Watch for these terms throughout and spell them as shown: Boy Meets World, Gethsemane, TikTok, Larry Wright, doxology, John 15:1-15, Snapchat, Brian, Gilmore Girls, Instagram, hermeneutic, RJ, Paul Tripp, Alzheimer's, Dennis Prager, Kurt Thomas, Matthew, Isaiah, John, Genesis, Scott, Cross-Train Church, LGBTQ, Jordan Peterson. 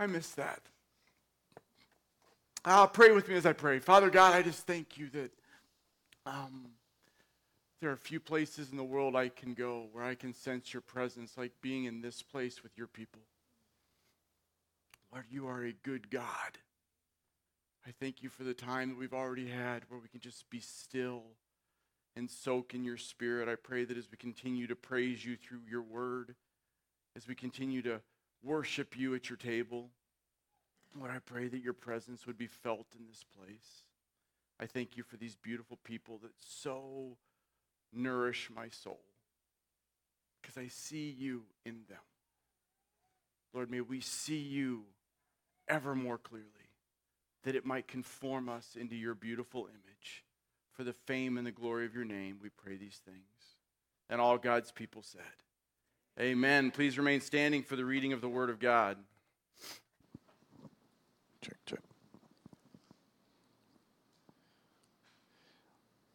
I miss that. Pray with me as I pray. Father God, I just thank you that there are a few places in the world I can go where I can sense your presence, like being in this place with your people. Lord, you are a good God. I thank you for the time that we've already had where we can just be still and soak in your spirit. I pray that as we continue to praise you through your word, as we continue to worship you at your table, Lord, I pray that your presence would be felt in this place. I thank you for these beautiful people that so nourish my soul because I see you in them. Lord, may we see you ever more clearly, that it might conform us into your beautiful image. For the fame and the glory of your name, we pray these things. And all God's people said, amen. Please remain standing for the reading of the Word of God. Check.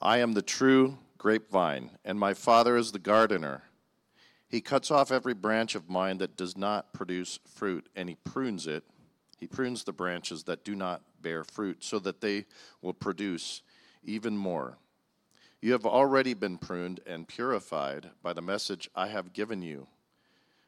I am the true grapevine, and my Father is the gardener. He cuts off every branch of mine that does not produce fruit, and he prunes it. He prunes the branches that do not bear fruit, so that they will produce even more. You have already been pruned and purified by the message I have given you.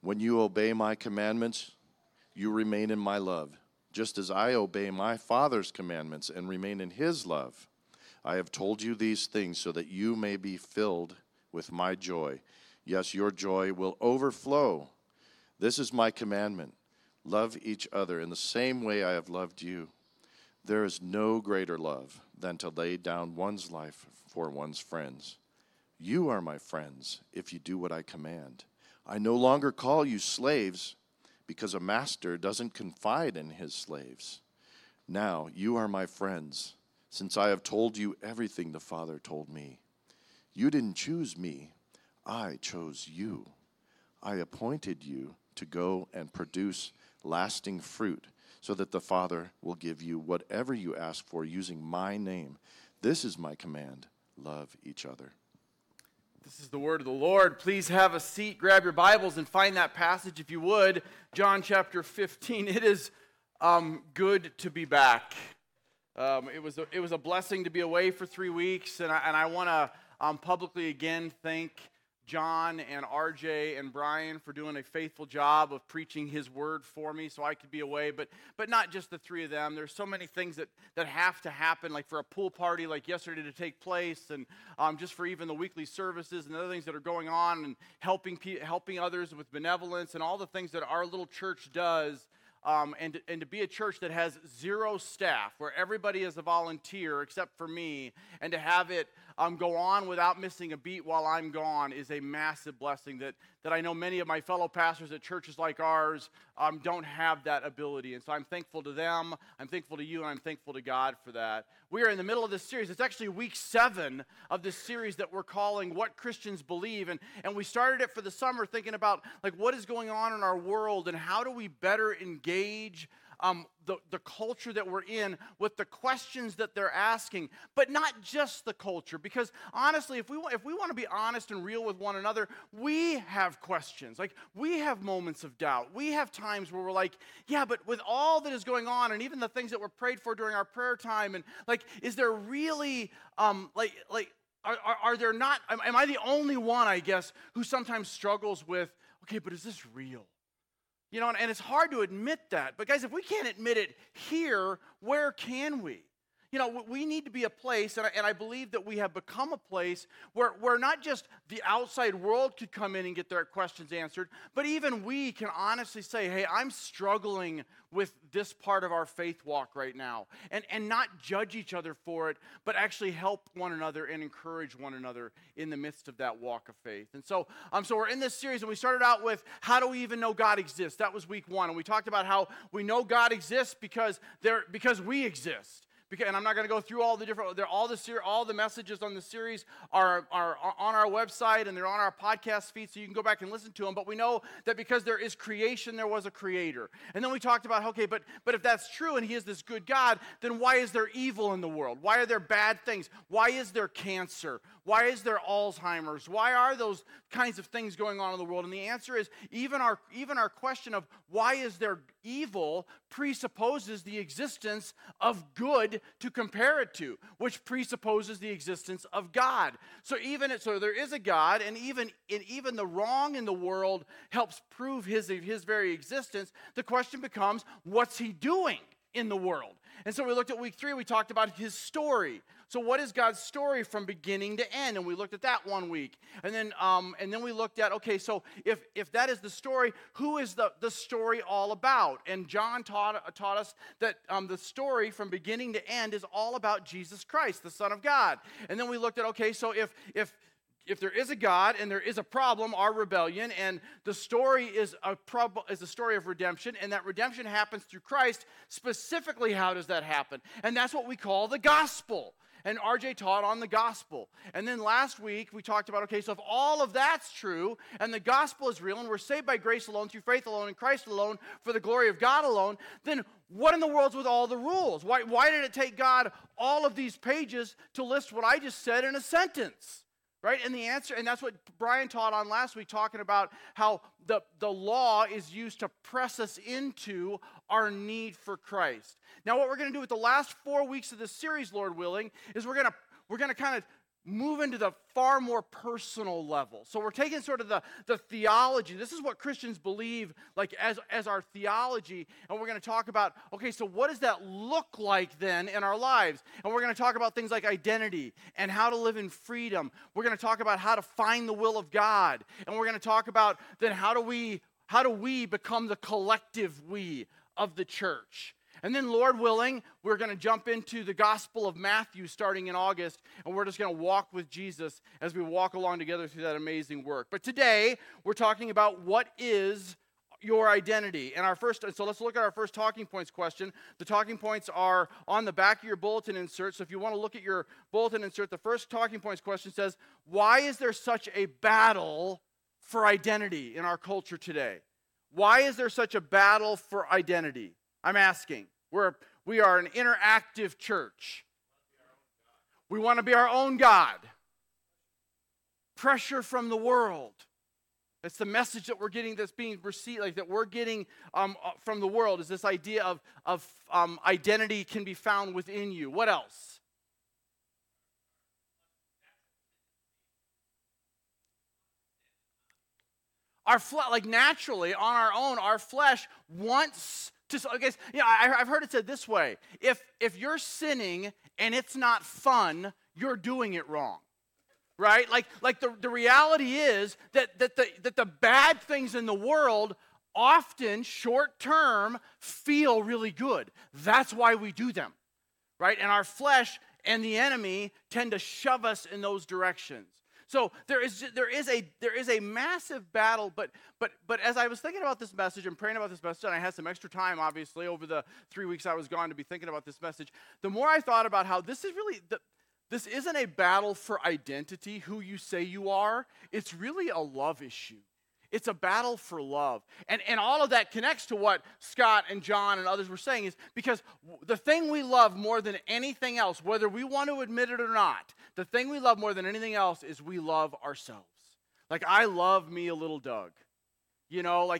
When you obey my commandments, you remain in my love, just as I obey my Father's commandments and remain in his love. I have told you these things so that you may be filled with my joy. Yes, your joy will overflow. This is my commandment. Love each other in the same way I have loved you. There is no greater love than to lay down one's life for one's friends. You are my friends if you do what I command. I no longer call you slaves because a master doesn't confide in his slaves. Now you are my friends since I have told you everything the Father told me. You didn't choose me, I chose you. I appointed you to go and produce lasting fruit, so that the Father will give you whatever you ask for using my name. This is my command. Love each other. This is the word of the Lord. Please have a seat. Grab your Bibles and find that passage if you would. John chapter 15. It is good to be back. It was a blessing to be away for 3 weeks. And I want to publicly again thank John and RJ and Brian for doing a faithful job of preaching his word for me so I could be away, but not just the three of them. There's so many things that have to happen, like for a pool party like yesterday to take place, and just for even the weekly services and the other things that are going on, and helping others with benevolence and all the things that our little church does. And to be a church that has zero staff, where everybody is a volunteer except for me, and to have it go on without missing a beat while I'm gone is a massive blessing that I know many of my fellow pastors at churches like ours don't have that ability. And so I'm thankful to them, I'm thankful to you, and I'm thankful to God for that. We are in the middle of this series. It's actually week 7 of this series that we're calling What Christians Believe. And we started it for the summer thinking about, like, what is going on in our world and how do we better engage the culture that we're in with the questions that they're asking, but not just the culture. Because honestly, if we want to be honest and real with one another, we have questions. Like, we have moments of doubt. We have times where we're like, yeah, but with all that is going on, and even the things that were prayed for during our prayer time, and like, is there really are there not? Am I the only one, I guess, who sometimes struggles with, okay, but is this real? You know, and it's hard to admit that. But guys, if we can't admit it here, where can we? You know, we need to be a place, and I believe that we have become a place where not just the outside world could come in and get their questions answered, but even we can honestly say, hey, I'm struggling with this part of our faith walk right now, and not judge each other for it, but actually help one another and encourage one another in the midst of that walk of faith. And so we're in this series, and we started out with, how do we even know God exists? That was week one, and we talked about how we know God exists because we exist. Because, and I'm not going to go through all the different, all the messages on the series are on our website, and they're on our podcast feed, so you can go back and listen to them. But we know that because there is creation, there was a creator. And then we talked about, okay, but if that's true and he is this good God, then why is there evil in the world? Why are there bad things? Why is there cancer? Why is there Alzheimer's? Why are those kinds of things going on in the world? And the answer is, even our question of why is there evil presupposes the existence of good to compare it to, which presupposes the existence of God. So there is a God, and even the wrong in the world helps prove his very existence. The question becomes, what's he doing in the world? And so we looked at week three, we talked about his story. So what is God's story from beginning to end? And we looked at that one week. And then we looked at, okay, so if that is the story, who is the story all about? And John taught us that the story from beginning to end is all about Jesus Christ, the Son of God. And then we looked at, okay, so if there is a God and there is a problem, our rebellion, and the story is a story of redemption, and that redemption happens through Christ, specifically how does that happen? And that's what we call the gospel. And RJ taught on the gospel. And then last week we talked about, okay, so if all of that's true and the gospel is real and we're saved by grace alone, through faith alone, in Christ alone, for the glory of God alone, then what in the world's with all the rules? Why did it take God all of these pages to list what I just said in a sentence? Right? And the answer, and that's what Brian taught on last week, talking about how the law is used to press us into our need for Christ. Now, what we're going to do with the last 4 weeks of this series, Lord willing, is we're going to kind of move into the far more personal level. So we're taking sort of the theology. This is what Christians believe, like as our theology, and we're going to talk about, okay, so what does that look like then in our lives? And we're going to talk about things like identity and how to live in freedom. We're going to talk about how to find the will of God. And we're going to talk about then how do we become the collective we of the church? And then, Lord willing, we're going to jump into the Gospel of Matthew starting in August, and we're just going to walk with Jesus as we walk along together through that amazing work. But today, we're talking about what is your identity. And so let's look at our first talking points question. The talking points are on the back of your bulletin insert. So if you want to look at your bulletin insert, the first talking points question says, why is there such a battle for identity in our culture today? Why is there such a battle for identity? I'm asking. We are an interactive church. We want to be our own God. Pressure from the world. It's the message that we're getting, that's being received, like that we're getting from the world, is this idea of identity can be found within you. What else? Our naturally on our own, our flesh wants. I've heard it said this way: if you're sinning and it's not fun, you're doing it wrong, right? Like the reality is that the bad things in the world often short term feel really good. That's why we do them, right? And our flesh and the enemy tend to shove us in those directions. So there is a massive battle, but as I was thinking about this message and praying about this message, and I had some extra time, obviously, over the 3 weeks I was gone to be thinking about this message, the more I thought about how this is really, this isn't a battle for identity, who you say you are. It's really a love issue. It's a battle for love. And all of that connects to what Scott and John and others were saying, is because the thing we love more than anything else, whether we want to admit it or not, the thing we love more than anything else is we love ourselves. Like, I love me a little Doug. You know,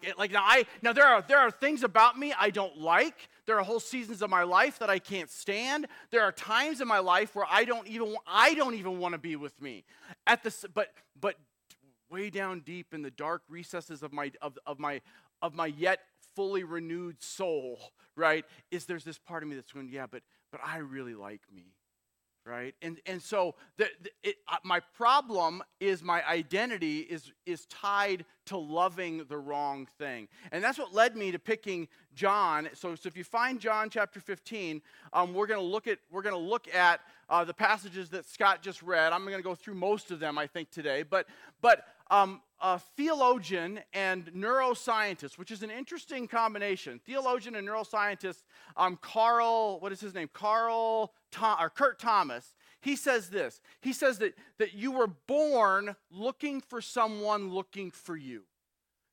now there are things about me I don't like. There are whole seasons of my life that I can't stand. There are times in my life where I don't even want to be with me. Way down deep in the dark recesses of my yet fully renewed soul, right, is there's this part of me that's going, yeah, but I really like me, right? And so my problem is my identity is tied to loving the wrong thing. And that's what led me to picking John. So if you find John chapter 15, we're going to look at the passages that Scott just read. I'm going to go through most of them, I think, today. But a theologian and neuroscientist, which is an interesting combination. Theologian and neuroscientist, Kurt Thomas. He says this. He says that you were born looking for someone looking for you.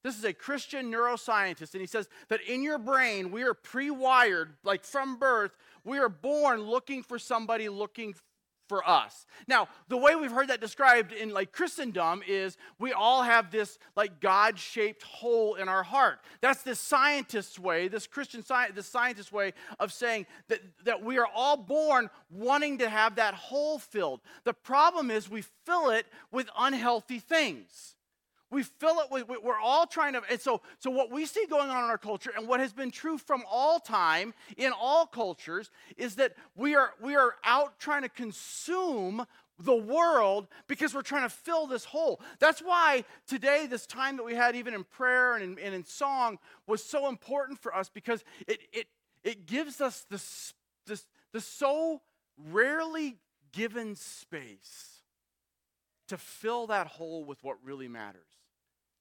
This is a Christian neuroscientist, and he says that in your brain, we are pre-wired, like from birth, we are born looking for somebody looking for us. Now, the way we've heard that described in like Christendom is we all have this like God-shaped hole in our heart. That's this scientist's way, this scientist's way of saying that we are all born wanting to have that hole filled. The problem is we fill it with unhealthy things. We fill it with, we're all trying to, and so what we see going on in our culture and what has been true from all time in all cultures is that we are out trying to consume the world because we're trying to fill this hole. That's why today, this time that we had even in prayer and in song was so important for us, because it gives us the so rarely given space to fill that hole with what really matters.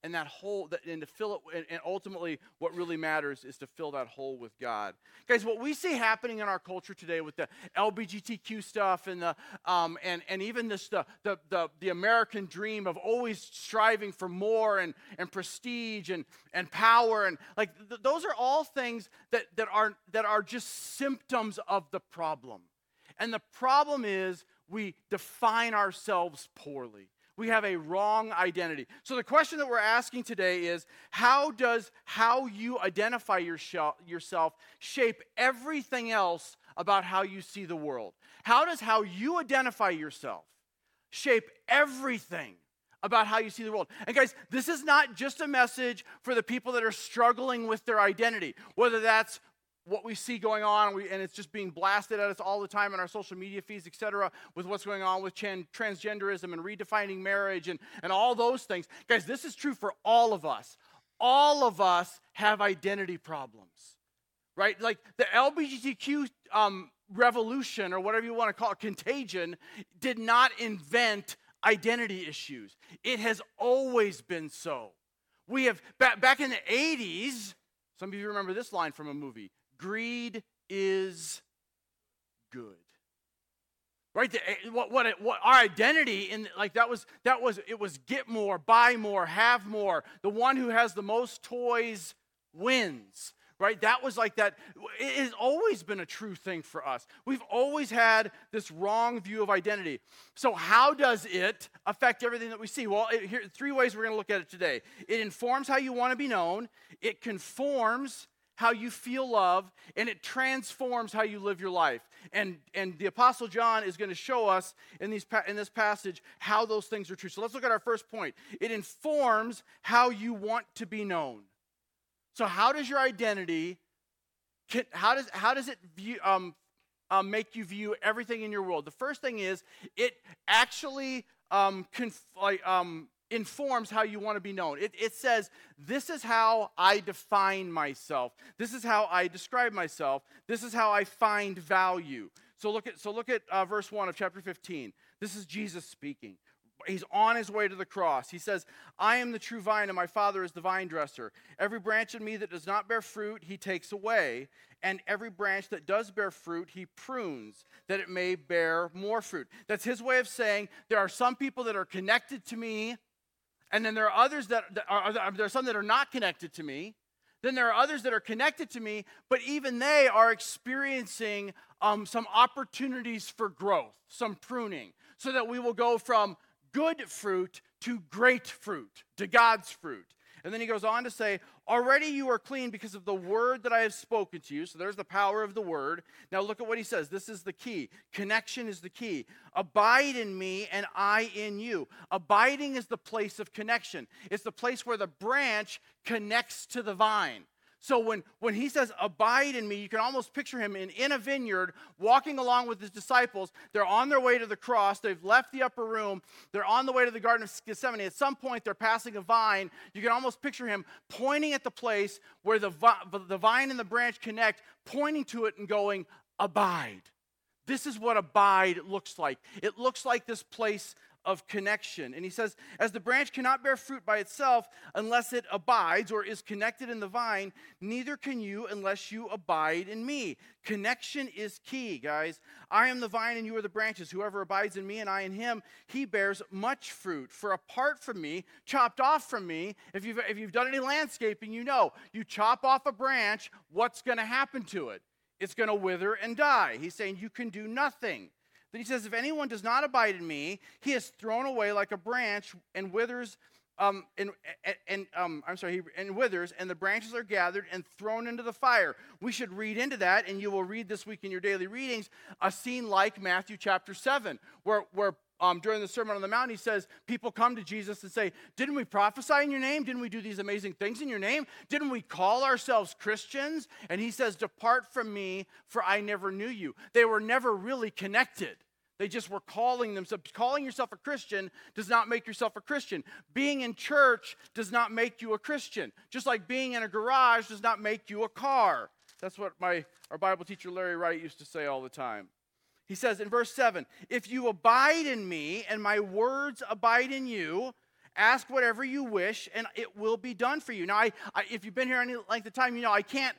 And that hole, and to fill it, and ultimately what really matters is to fill that hole with God. Guys, what we see happening in our culture today with the LGBTQ stuff and the and even this the American dream of always striving for more and prestige and power, and like those are all things that are just symptoms of the problem. And the problem is we define ourselves poorly. We have a wrong identity. So the question that we're asking today is, how does how you identify yourself shape everything else about how you see the world? How does how you identify yourself shape everything about how you see the world? And guys, this is not just a message for the people that are struggling with their identity, whether that's what we see going on, and it's just being blasted at us all the time in our social media feeds, et cetera, with what's going on with transgenderism and redefining marriage and all those things. Guys, this is true for all of us. All of us have identity problems, right? Like the LGBTQ revolution, or whatever you want to call it, contagion, did not invent identity issues. It has always been so. We have, back in the 80s, some of you remember this line from a movie, "Greed is good," right? What our identity in, like, it was get more, buy more, have more. The one who has the most toys wins, right? That was like that. It has always been a true thing for us. We've always had this wrong view of identity. So how does it affect everything that we see? Well, here three ways we're going to look at it today. It informs how you want to be known. It conforms how you feel love, and it transforms how you live your life. And the Apostle John is going to show us in this passage how those things are true. So let's look at our first point. It informs how you want to be known. So how does your identity, how does it make you view everything in your world? The first thing is it actually informs how you want to be known. It says, this is how I define myself. This is how I describe myself. This is how I find value. So look at verse 1 of chapter 15. This is Jesus speaking. He's on his way to the cross. He says, I am the true vine, and my Father is the vine dresser. Every branch in me that does not bear fruit, he takes away. And every branch that does bear fruit, he prunes, that it may bear more fruit. That's his way of saying there are some people that are connected to me, and then there are others there are some that are not connected to me. Then there are others that are connected to me, but even they are experiencing some opportunities for growth, some pruning, so that we will go from good fruit to great fruit, to God's fruit. And then he goes on to say, already you are clean because of the word that I have spoken to you. So there's the power of the word. Now look at what he says. This is the key. Connection is the key. Abide in me and I in you. Abiding is the place of connection. It's the place where the branch connects to the vine. So when he says, abide in me, you can almost picture him in a vineyard walking along with his disciples. They're on their way to the cross. They've left the upper room. They're on the way to the Garden of Gethsemane. At some point, they're passing a vine. You can almost picture him pointing at the place where the vine and the branch connect, pointing to it and going, abide. This is what abide looks like. It looks like this place of connection. And he says, as the branch cannot bear fruit by itself unless it abides or is connected in the vine, neither can you unless you abide in me. Connection is key, guys. I am the vine and you are the branches. Whoever abides in me and I in him, he bears much fruit. For apart from me, chopped off from me, if you've done any landscaping, you know, you chop off a branch, what's going to happen to it? It's going to wither and die. He's saying you can do nothing. Then he says, if anyone does not abide in me, he is thrown away like a branch and withers. And withers, and the branches are gathered and thrown into the fire. We should read into that, and you will read this week in your daily readings a scene like Matthew chapter 7, where during the Sermon on the Mount, he says, people come to Jesus and say, didn't we prophesy in your name? Didn't we do these amazing things in your name? Didn't we call ourselves Christians? And he says, depart from me, for I never knew you. They were never really connected. They just were calling themselves. Calling yourself a Christian does not make yourself a Christian. Being in church does not make you a Christian. Just like being in a garage does not make you a car. That's what our Bible teacher Larry Wright used to say all the time. He says in verse 7, if you abide in me and my words abide in you, ask whatever you wish and it will be done for you. Now, if you've been here any length of time, you know I can't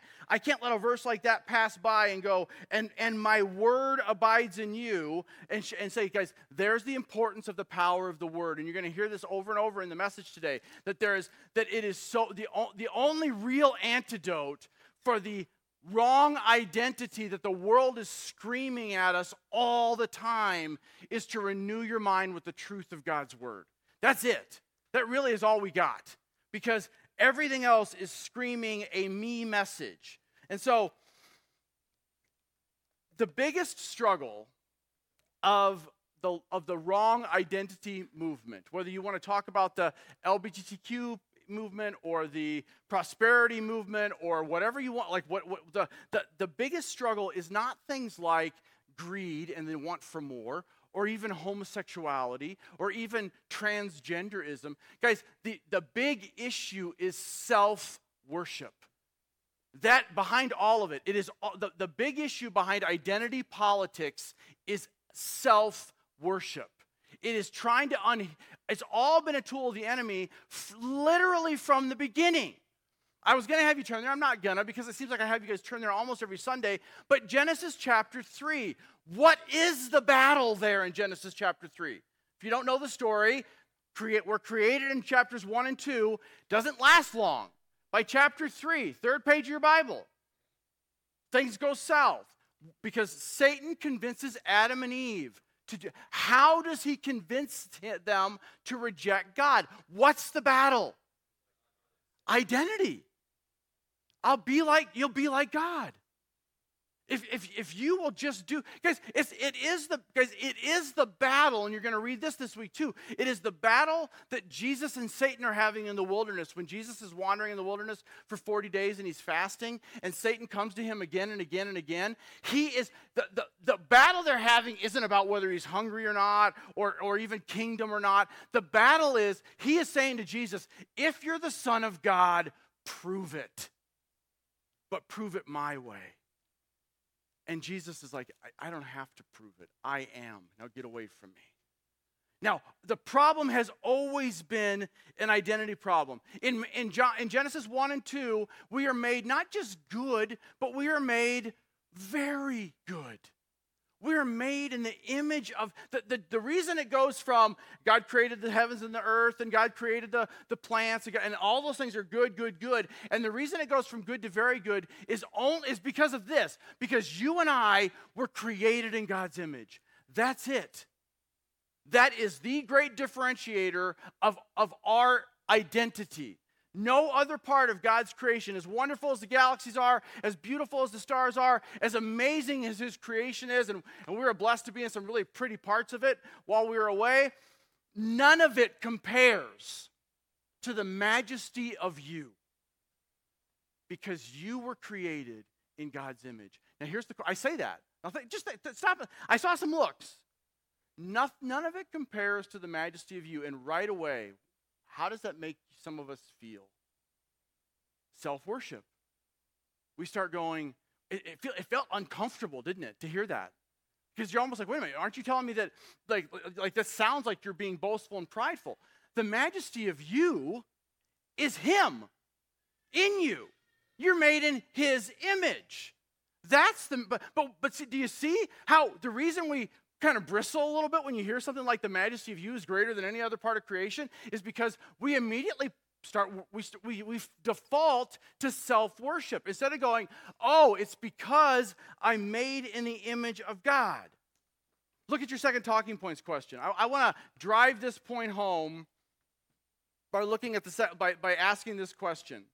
let a verse like that pass by and go, and my word abides in you, and say, guys, there's the importance of the power of the word. And you're going to hear this over and over in the message today, that it is so the only real antidote for the wrong identity that the world is screaming at us all the time is to renew your mind with the truth of God's word. That's it. That really is all we got, because everything else is screaming a me message. And so the biggest struggle of the wrong identity movement, whether you want to talk about the LGBTQ movement or the prosperity movement or whatever you want, like what the biggest struggle is not things like greed and the want for more, or even homosexuality, or even transgenderism. Guys, the big issue is self-worship. That behind all of it, it is the big issue behind identity politics is self-worship. It is trying to, it's all been a tool of the enemy literally from the beginning. I was going to have you turn there. I'm not going to, because it seems like I have you guys turn there almost every Sunday. But Genesis chapter 3, what is the battle there in Genesis chapter 3? If you don't know the story, we're created in chapters 1 and 2. Doesn't last long. By chapter 3, third page of your Bible, things go south because Satan convinces Adam and Eve. How does he convince them to reject God? What's the battle? Identity. You'll be like God. If you will just do, guys, it is the battle, and you're going to read this week too. It is the battle that Jesus and Satan are having in the wilderness. When Jesus is wandering in the wilderness for 40 days and he's fasting, and Satan comes to him again and again and again, he is the battle they're having isn't about whether he's hungry or not, or even kingdom or not. The battle is he is saying to Jesus, if you're the Son of God, prove it. But prove it my way. And Jesus is like, I don't have to prove it. I am. Now get away from me. Now, the problem has always been an identity problem. In Genesis 1 and 2, we are made not just good, but we are made very good. We are made in the image of, the reason it goes from God created the heavens and the earth, and God created the plants, and all those things are good, good, good. And the reason it goes from good to very good is because of this. Because you and I were created in God's image. That's it. That is the great differentiator of our identity. No other part of God's creation, as wonderful as the galaxies are, as beautiful as the stars are, as amazing as his creation is, and we were blessed to be in some really pretty parts of it while we were away, none of it compares to the majesty of you. because you were created in God's image. Now here's the, I say that. Just stop it. I saw some looks. None of it compares to the majesty of you. And right away, how does that make some of us feel? Self-worship. We start going, it felt uncomfortable, didn't it, to hear that? Because you're almost like, wait a minute, aren't you telling me that, like this sounds like you're being boastful and prideful? The majesty of you is him in you. You're made in his image. That's the, but see, do you see how the reason we kind of bristle a little bit when you hear something like the majesty of you is greater than any other part of creation is because we immediately start, we default to self-worship. Instead of going, oh, it's because I'm made in the image of God. Look at your second talking points question. I want to drive this point home by looking at the by asking this question.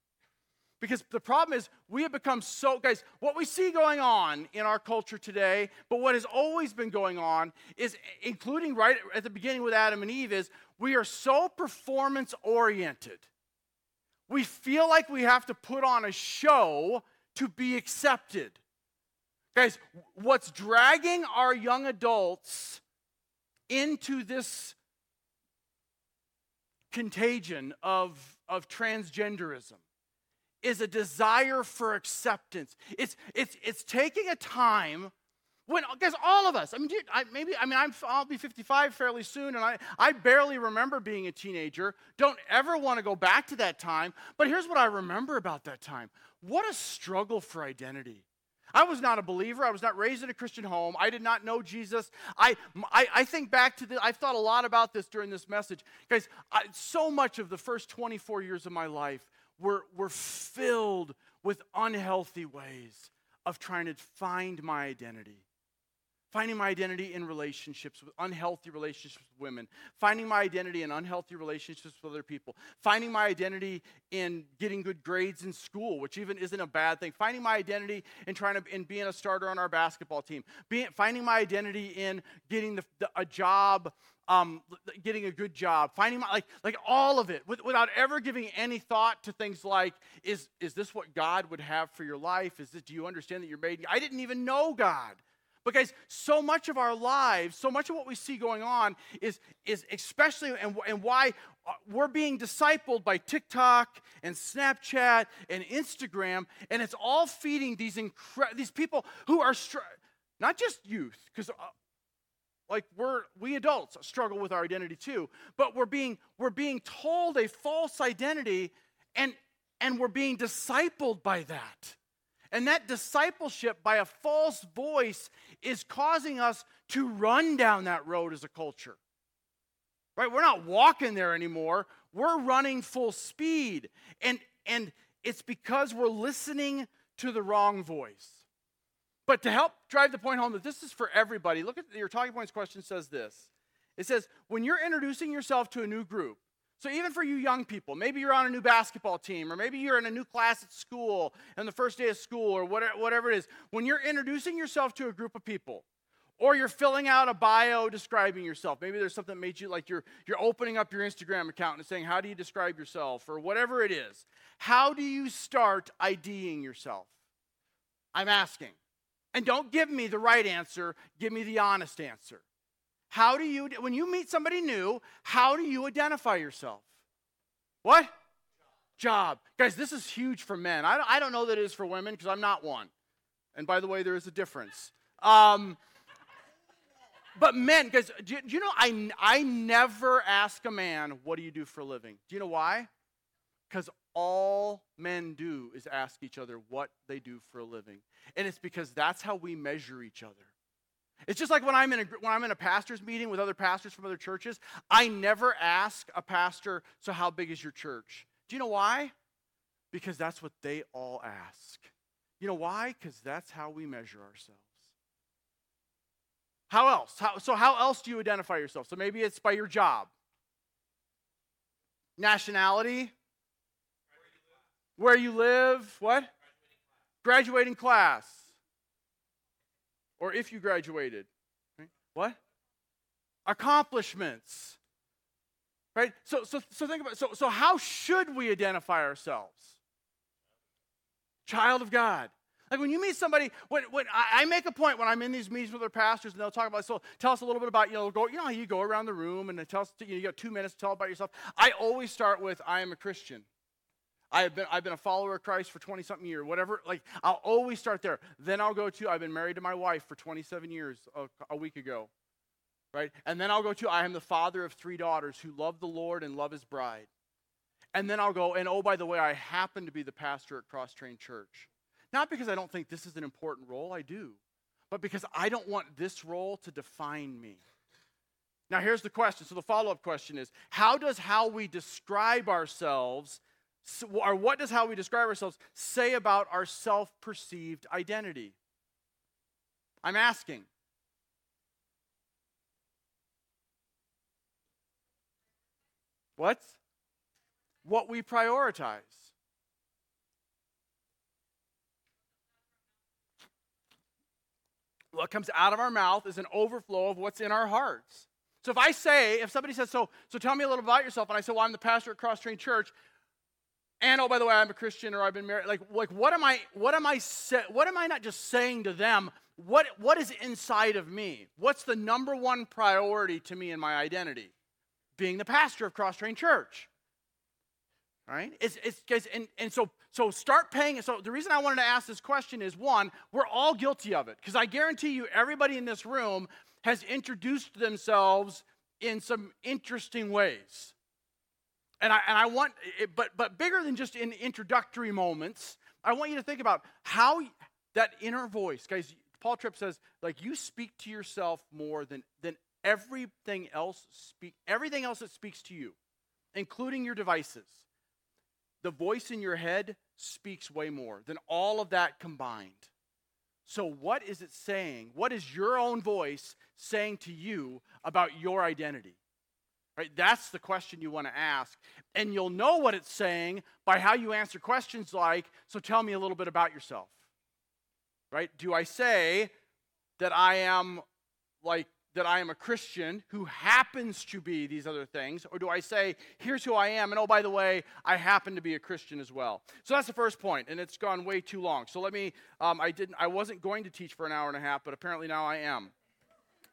Because the problem is we have become so, guys, what we see going on in our culture today, but what has always been going on is, including right at the beginning with Adam and Eve, is we are so performance-oriented. We feel like we have to put on a show to be accepted. Guys, what's dragging our young adults into this contagion of transgenderism is a desire for acceptance. It's taking a time when, guys, all of us. I mean, I'll be 55 fairly soon, and I barely remember being a teenager. Don't ever want to go back to that time. But here's what I remember about that time: what a struggle for identity. I was not a believer. I was not raised in a Christian home. I did not know Jesus. I think back to this. I've thought a lot about this during this message. Guys, so much of the first 24 years of my life were filled with unhealthy ways of trying to find my identity. Finding my identity in relationships, with unhealthy relationships with women. Finding my identity in unhealthy relationships with other people. Finding my identity in getting good grades in school, which even isn't a bad thing. Finding my identity in being a starter on our basketball team. Finding my identity in getting a job, getting a good job. Finding my, like all of it, without ever giving any thought to things like, is this what God would have for your life? Do you understand that you're made? I didn't even know God. But guys, so much of our lives, so much of what we see going on is especially, and why we're being discipled by TikTok and Snapchat and Instagram, and it's all feeding these people who are, not just youth, because we adults struggle with our identity too, but we're being told a false identity, and we're being discipled by that. And that discipleship by a false voice is causing us to run down that road as a culture. Right? We're not walking there anymore. We're running full speed. And it's because we're listening to the wrong voice. But to help drive the point home that this is for everybody, look at your talking points question says this. It says, when you're introducing yourself to a new group, so even for you young people, maybe you're on a new basketball team, or maybe you're in a new class at school and the first day of school, or whatever it is. When you're introducing yourself to a group of people, or you're filling out a bio describing yourself, maybe there's something that made you, like you're opening up your Instagram account and saying, how do you describe yourself, or whatever it is. How do you start IDing yourself? I'm asking. And don't give me the right answer, give me the honest answer. How do you, when you meet somebody new, how do you identify yourself? What? Job. Guys, this is huge for men. I don't know that it is for women because I'm not one. And by the way, there is a difference. But men, guys, do you know I never ask a man, what do you do for a living? Do you know why? Because all men do is ask each other what they do for a living. And it's because that's how we measure each other. It's just like when I'm in a pastor's meeting with other pastors from other churches, I never ask a pastor, so how big is your church? Do you know why? Because that's what they all ask. You know why? Because that's how we measure ourselves. How else? How else do you identify yourself? So maybe it's by your job. Nationality. Where you live. What? Graduating class. Or if you graduated, right? What? Accomplishments, right? So think about it. So how should we identify ourselves? child of God. Like when you meet somebody, when I make a point when I'm in these meetings with their pastors and they'll talk about, so tell us a little bit about, how you go around the room and they tell us, you got 2 minutes to tell about yourself. I always start with, I am a Christian. I've been a follower of Christ for 20-something years, whatever. Like, I'll always start there. Then I'll go to, I've been married to my wife for 27 years a week ago, right? And then I'll go to, I am the father of 3 daughters who love the Lord and love his bride. And then I'll go, and oh, by the way, I happen to be the pastor at Cross-Train Church. Not because I don't think this is an important role, I do, but because I don't want this role to define me. Now, here's the question. So the follow-up question is, what does how we describe ourselves say about our self-perceived identity? I'm asking. What we prioritize. What comes out of our mouth is an overflow of what's in our hearts. So if somebody says, so tell me a little about yourself, and I say, well, I'm the pastor at Cross-Train Church, and oh, by the way, I'm a Christian, or I've been married. Like, what am I not just saying to them? What is inside of me? What's the number one priority to me in my identity? Being the pastor of Cross-Train Church, right? So start paying. So the reason I wanted to ask this question is, one, we're all guilty of it, because I guarantee you, everybody in this room has introduced themselves in some interesting ways. And I want, but bigger than just in introductory moments, I want you to think about how that inner voice, guys. Paul Tripp says, like, you speak to yourself more than everything else that speaks to you, including your devices. The voice in your head speaks way more than all of that combined. So what is it saying? What is your own voice saying to you about your identity? Right? That's the question you want to ask. And you'll know what it's saying by how you answer questions like, so tell me a little bit about yourself. Right? Do I say that I am a Christian who happens to be these other things? Or do I say, here's who I am, and oh, by the way, I happen to be a Christian as well? So that's the first point, and it's gone way too long. So let me, I wasn't going to teach for an hour and a half, but apparently now I am.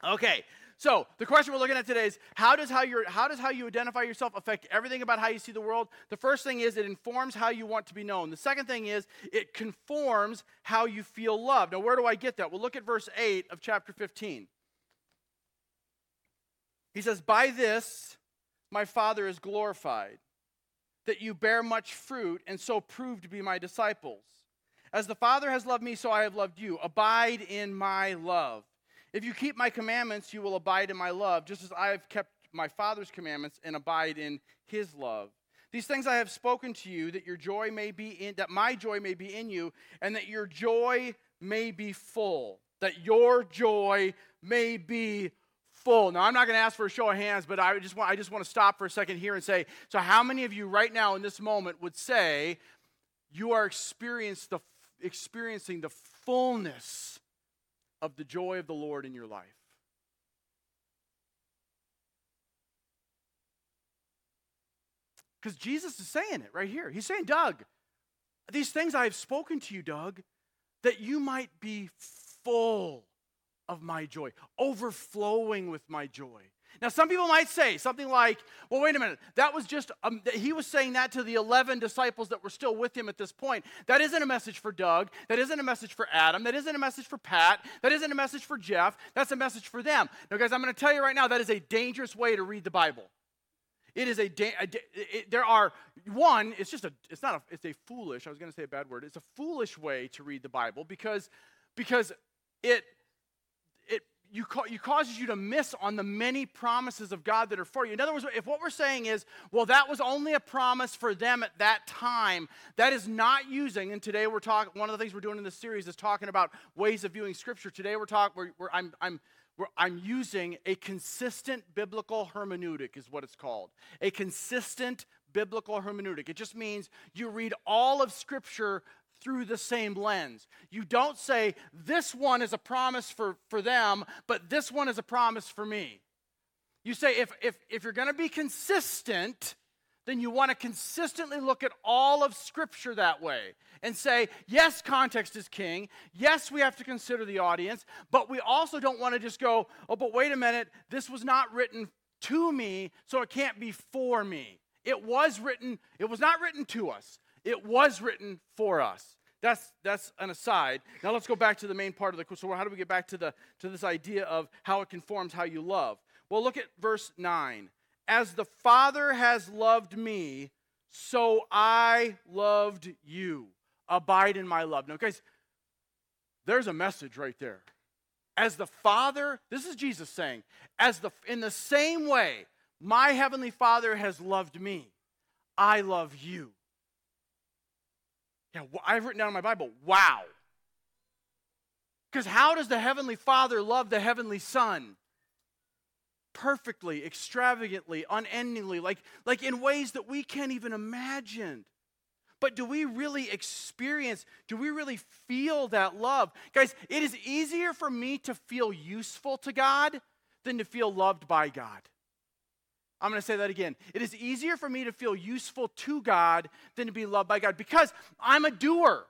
Okay. So the question we're looking at today is, how does how you identify yourself affect everything about how you see the world? The first thing is, it informs how you want to be known. The second thing is, it conforms how you feel loved. Now, where do I get that? Well, look at verse 8 of chapter 15. He says, by this my Father is glorified, that you bear much fruit and so prove to be my disciples. As the Father has loved me, so I have loved you. Abide in my love. If you keep my commandments, you will abide in my love, just as I have kept my Father's commandments and abide in his love. These things I have spoken to you, that my joy may be in you, and that your joy may be full. That your joy may be full. Now, I'm not going to ask for a show of hands, but I just want to stop for a second here and say, so how many of you right now in this moment would say you are experiencing the fullness of the joy of the Lord in your life? Because Jesus is saying it right here. He's saying, Doug, these things I have spoken to you, Doug, that you might be full of my joy, overflowing with my joy. Now, some people might say something like, well, wait a minute, that was just, he was saying that to the 11 disciples that were still with him at this point. That isn't a message for Doug. That isn't a message for Adam. That isn't a message for Pat. That isn't a message for Jeff. That's a message for them. Now, guys, I'm going to tell you right now, that is a dangerous way to read the Bible. It is it's a foolish way to read the Bible because it causes you to miss on the many promises of God that are for you. In other words, if what we're saying is, well, that was only a promise for them at that time, that is not using, and today we're talking, one of the things we're doing in this series is talking about ways of viewing Scripture. Today I'm using a consistent biblical hermeneutic is what it's called. A consistent biblical hermeneutic. It just means you read all of Scripture through the same lens. You don't say, this one is a promise for them, but this one is a promise for me. You say, if you're going to be consistent, then you want to consistently look at all of Scripture that way and say, yes, context is king. Yes, we have to consider the audience, but we also don't want to just go, oh, but wait a minute, this was not written to me, so it can't be for me. It was written, it was not written to us. It was written for us. That's an aside. Now let's go back to the main part of the, so how do we get back to this idea of how it conforms how you love? Well, look at verse 9. As the Father has loved me, so I loved you. Abide in my love. Now, guys, there's a message right there. As the Father, this is Jesus saying, in the same way my heavenly Father has loved me, I love you. Yeah, I've written down in my Bible, wow. Because how does the heavenly Father love the heavenly Son? Perfectly, extravagantly, unendingly, like in ways that we can't even imagine. But do we really experience, do we really feel that love? Guys, it is easier for me to feel useful to God than to feel loved by God. I'm going to say that again. It is easier for me to feel useful to God than to be loved by God because I'm a doer.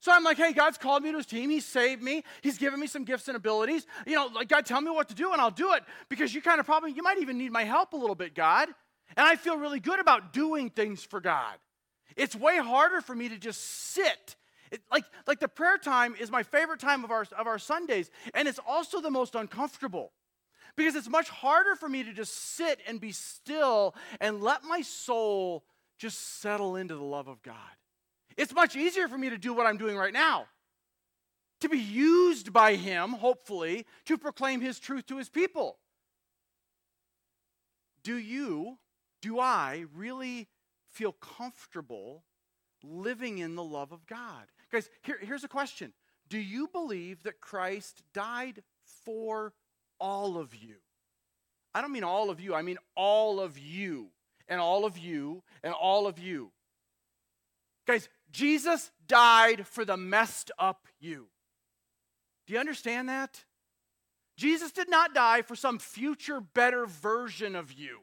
So I'm like, hey, God's called me to his team. He's saved me. He's given me some gifts and abilities. You know, like, God, tell me what to do, and I'll do it because you might even need my help a little bit, God. And I feel really good about doing things for God. It's way harder for me to just sit. Like the prayer time is my favorite time of our Sundays, and it's also the most uncomfortable because it's much harder for me to just sit and be still and let my soul just settle into the love of God. It's much easier for me to do what I'm doing right now, to be used by him, hopefully, to proclaim his truth to his people. Do I really feel comfortable living in the love of God? Guys, here's a question. Do you believe that Christ died for all of you? I don't mean all of you. I mean all of you and all of you and all of you. Guys, Jesus died for the messed up you. Do you understand that? Jesus did not die for some future better version of you.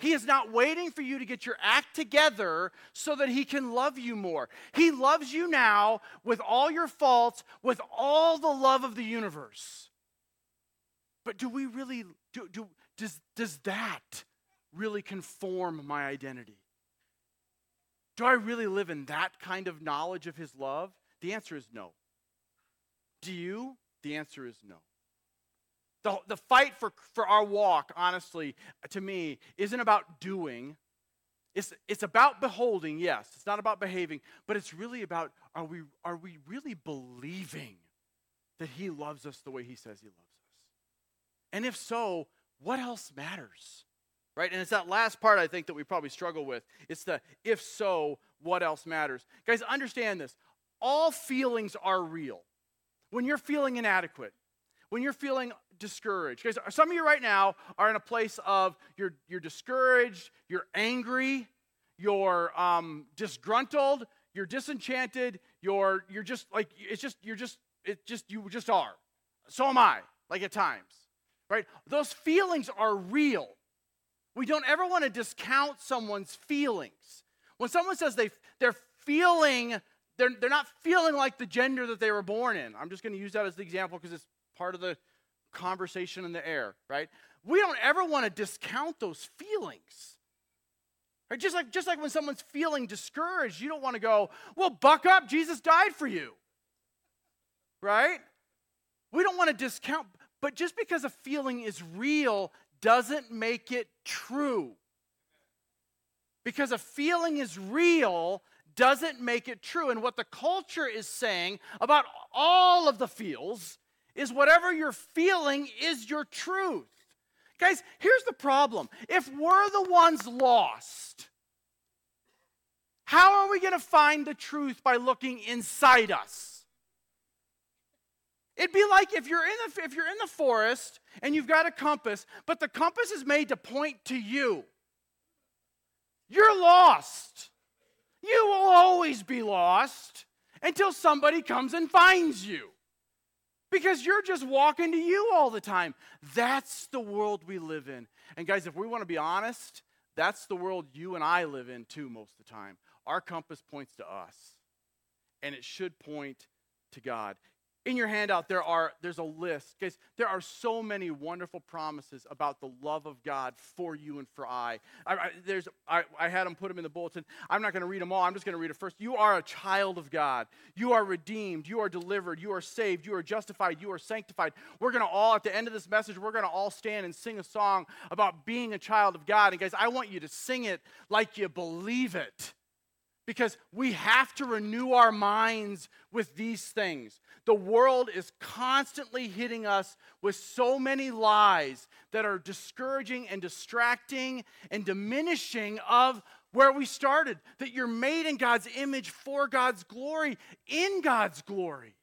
He is not waiting for you to get your act together so that he can love you more. He loves you now with all your faults, with all the love of the universe. But do we really, does that really conform my identity? Do I really live in that kind of knowledge of his love? The answer is no. Do you? The answer is no. The fight for our walk, honestly, to me, isn't about doing. It's about beholding, yes. It's not about behaving, but it's really about, are we really believing that he loves us the way he says he loves us? And if so, what else matters? Right? And it's that last part, I think, that we probably struggle with. It's the, if so, what else matters? Guys, understand this. All feelings are real. When you're feeling inadequate, when you're feeling discouraged. Guys, some of you right now are in a place of you're discouraged, you're angry, you're disgruntled, you're disenchanted, you're just like, it's just, you're just, it just, you just are. So am I, like at times, right? Those feelings are real. We don't ever want to discount someone's feelings. When someone says they're not feeling like the gender that they were born in. I'm just going to use that as the example because it's part of the conversation in the air, right? We don't ever want to discount those feelings. Right? Just like when someone's feeling discouraged, you don't want to go, well, buck up, Jesus died for you. Right? We don't want to discount, but just because a feeling is real doesn't make it true. Because a feeling is real doesn't make it true. And what the culture is saying about all of the feels is whatever you're feeling is your truth. Guys, here's the problem. If we're the ones lost, how are we going to find the truth by looking inside us? It'd be like if you're in the forest and you've got a compass, but the compass is made to point to you. You're lost. You will always be lost until somebody comes and finds you because you're just walking to you all the time. That's the world we live in. And guys, if we want to be honest, That's the world you and I live in too most of the time. Our compass points to us, and it should point to God. In your handout, there's a list. Guys, there are so many wonderful promises about the love of God for you and for I. I had them, put them in the bulletin. I'm not going to read them all. I'm just going to read it first. You are a child of God. You are redeemed. You are delivered. You are saved. You are justified. You are sanctified. We're going to all, at the end of this message, we're going to all stand and sing a song about being a child of God. And guys, I want you to sing it like you believe it. Because we have to renew our minds with these things. The world is constantly hitting us with so many lies that are discouraging and distracting and diminishing of where we started. That you're made in God's image for God's glory, in God's glory.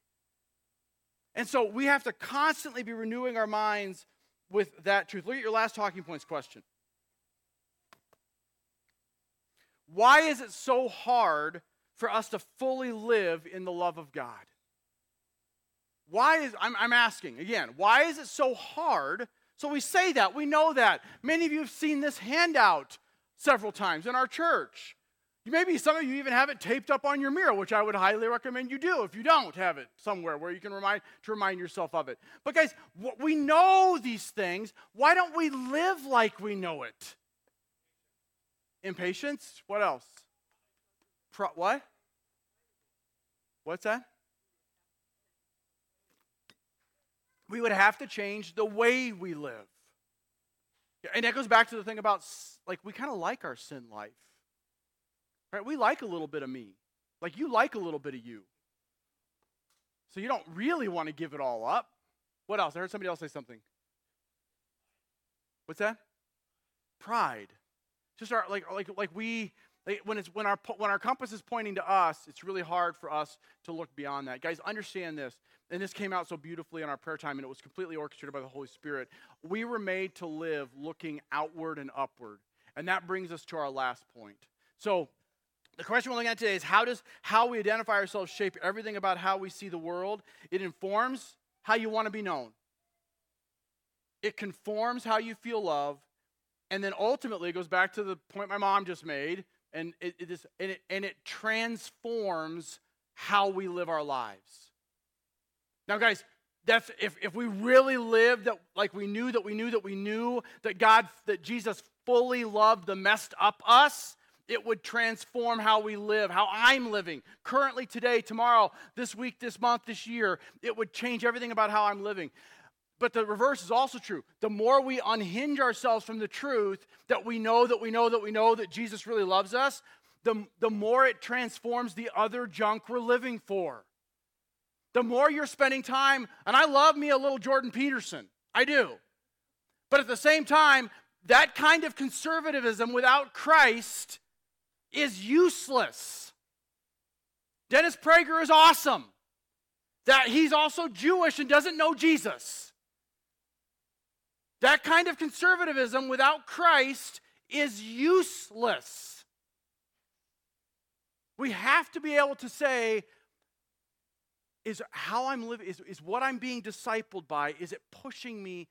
And so we have to constantly be renewing our minds with that truth. Look at your last talking points question. Why is it so hard for us to fully live in the love of God? I'm asking again, why is it so hard? So we say that, we know that. Many of you have seen this handout several times in our church. Maybe some of you even have it taped up on your mirror, which I would highly recommend you do if you don't have it somewhere where you can remind yourself of it. But guys, we know these things. Why don't we live like we know it? Impatience. What else? What? What's that? We would have to change the way we live. And that goes back to the thing about, like, we kind of like our sin life. Right? We like a little bit of me. Like, you like a little bit of you. So you don't really want to give it all up. What else? I heard somebody else say something. What's that? Pride. Just our, when our compass is pointing to us, it's really hard for us to look beyond that. Guys, understand this, and this came out so beautifully in our prayer time, and it was completely orchestrated by the Holy Spirit. We were made to live looking outward and upward, and that brings us to our last point. So the question we're looking at today is how we identify ourselves shape everything about how we see the world. It informs how you want to be known. It conforms how you feel loved. And then ultimately, it goes back to the point my mom just made, and it transforms how we live our lives. Now, guys, that's if we really lived that, like we knew that God, that Jesus fully loved the messed up us, it would transform how we live, how I'm living currently, today, tomorrow, this week, this month, this year. It would change everything about how I'm living. But the reverse is also true. The more we unhinge ourselves from the truth that we know that Jesus really loves us, the more it transforms the other junk we're living for. The more you're spending time, and I love me a little Jordan Peterson. I do. But at the same time, that kind of conservatism without Christ is useless. Dennis Prager is awesome. That he's also Jewish and doesn't know Jesus. That kind of conservatism without Christ is useless. We have to be able to say, is how I'm living, is what I'm being discipled by, is it pushing me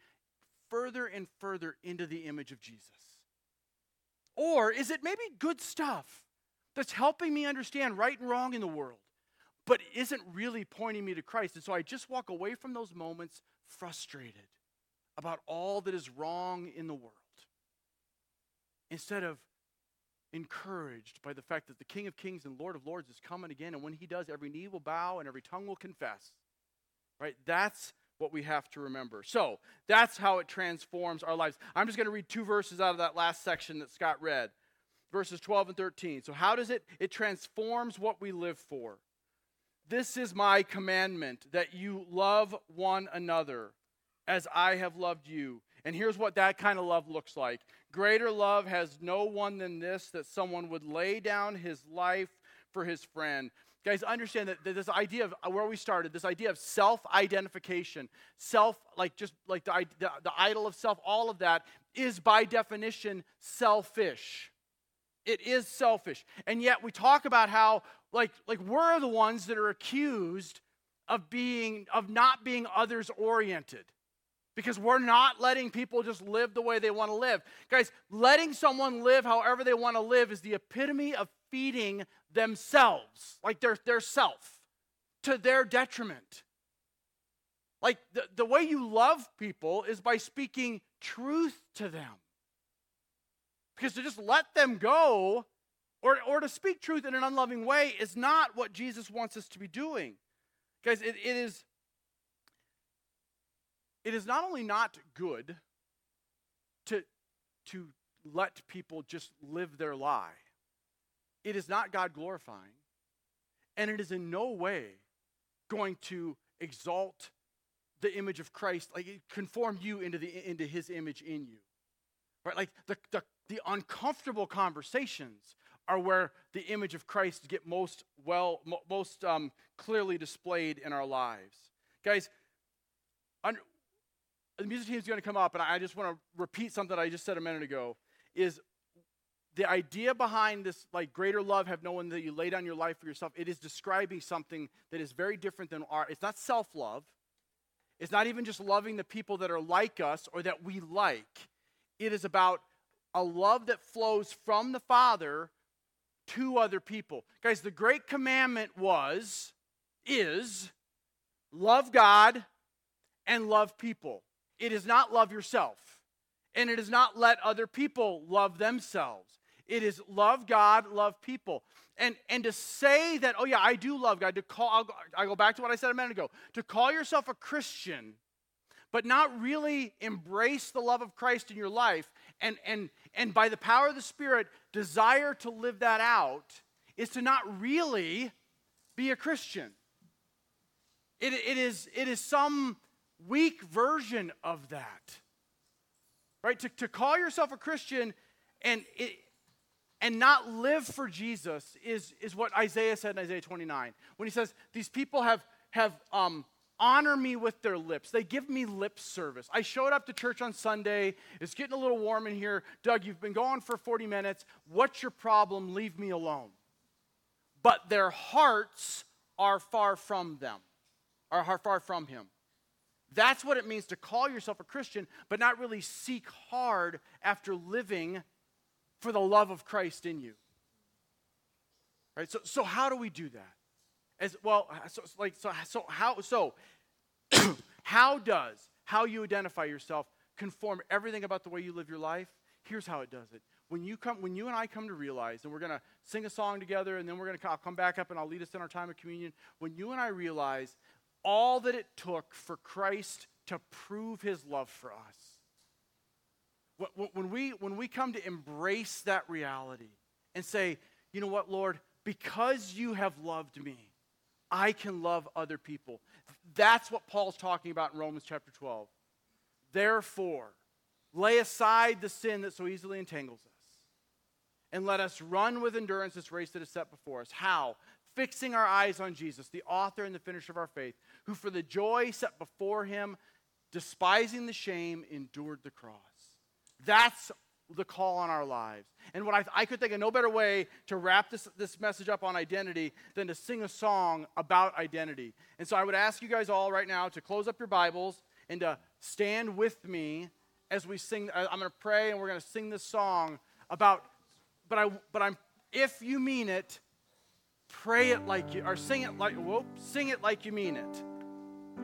further and further into the image of Jesus? Or is it maybe good stuff that's helping me understand right and wrong in the world, but isn't really pointing me to Christ? And so I just walk away from those moments frustrated about all that is wrong in the world, instead of encouraged by the fact that the King of Kings and Lord of Lords is coming again, and when he does, every knee will bow and every tongue will confess. Right? That's what we have to remember. So that's how it transforms our lives. I'm just going to read two verses out of that last section that Scott read, verses 12 and 13. So how does it transforms what we live for? This is my commandment, that you love one another as I have loved you. And here's what that kind of love looks like. Greater love has no one than this, that someone would lay down his life for his friend. Guys, understand that this idea of where we started, this idea of self-identification, the idol of self, all of that is by definition selfish. It is selfish. And yet we talk about how like we're the ones that are accused of not being others-oriented. because we're not letting people just live the way they want to live. Guys, letting someone live however they want to live is the epitome of feeding themselves, like their self, to their detriment. Like the way you love people is by speaking truth to them. Because to just let them go or to speak truth in an unloving way is not what Jesus wants us to be doing. Guys, it is not only not good to let people just live their lie. It is not God glorifying, and it is in no way going to exalt the image of Christ, like conform you into his image in you. Right? Like the uncomfortable conversations are where the image of Christ get most clearly displayed in our lives. Guys, the music team is going to come up, and I just want to repeat something I just said a minute ago, is the idea behind this, like, greater love, have no one that you lay down your life for yourself. It is describing something that is very different than it's not self-love. It's not even just loving the people that are like us or that we like. It is about a love that flows from the Father to other people. Guys, the great commandment is love God and love people. It is not love yourself, and it is not let other people love themselves. It is love God, love people. And to say that, oh yeah, I do love God, I go back to what I said a minute ago, to call yourself a Christian but not really embrace the love of Christ in your life and by the power of the Spirit desire to live that out is to not really be a Christian. It is some weak version of that, right? To call yourself a Christian and not live for Jesus is what Isaiah said in Isaiah 29 when he says, these people have honor me with their lips. They give me lip service. I showed up to church on Sunday. It's getting a little warm in here. Doug, you've been gone for 40 minutes. What's your problem? Leave me alone. But their hearts are far from him. That's what it means to call yourself a Christian, but not really seek hard after living for the love of Christ in you. Right? So how do we do that? How does how you identify yourself conform everything about the way you live your life? Here's how it does it. When you and I come to realize, and we're going to sing a song together, and then I'll come back up and I'll lead us in our time of communion. When you and I realize all that it took for Christ to prove his love for us, when we come to embrace that reality and say, you know what, Lord, because you have loved me, I can love other people. That's what Paul's talking about in Romans chapter 12. Therefore, lay aside the sin that so easily entangles us, and let us run with endurance this race that is set before us. How? Fixing our eyes on Jesus, the author and the finisher of our faith, who for the joy set before him, despising the shame, endured the cross. That's the call on our lives. And what I could think of no better way to wrap this message up on identity than to sing a song about identity. And so I would ask you guys all right now to close up your Bibles and to stand with me as we sing. I'm going to pray and we're going to sing this song about, if you mean it, pray it like you, or sing it like you mean it.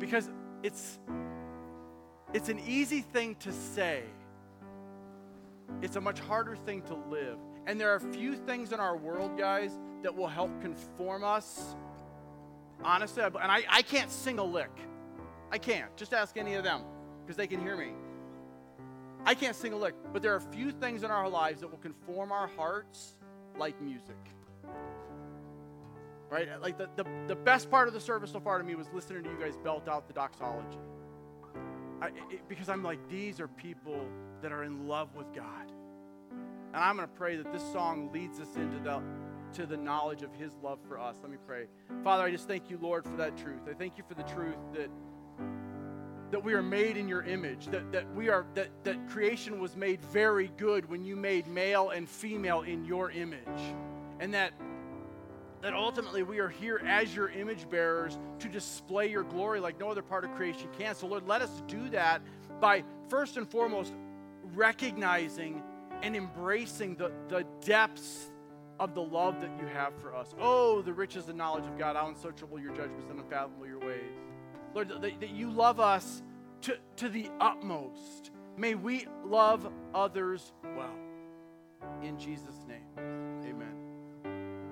Because it's an easy thing to say. It's a much harder thing to live. And there are few things in our world, guys, that will help conform us. Honestly, and I can't sing a lick. I can't. Just ask any of them because they can hear me. I can't sing a lick. But there are few things in our lives that will conform our hearts like music. Right? Like the best part of the service so far to me was listening to you guys belt out the doxology. Because I'm like, these are people that are in love with God. And I'm going to pray that this song leads us into to the knowledge of his love for us. Let me pray. Father, I just thank you, Lord, for that truth. I thank you for the truth that we are made in your image, that creation was made very good when you made male and female in your image. And that ultimately we are here as your image bearers to display your glory like no other part of creation can. So Lord, let us do that by first and foremost recognizing and embracing the depths of the love that you have for us. Oh, the riches and knowledge of God, how unsearchable your judgments and unfathomable your ways. Lord, that you love us to the utmost. May we love others well. In Jesus' name.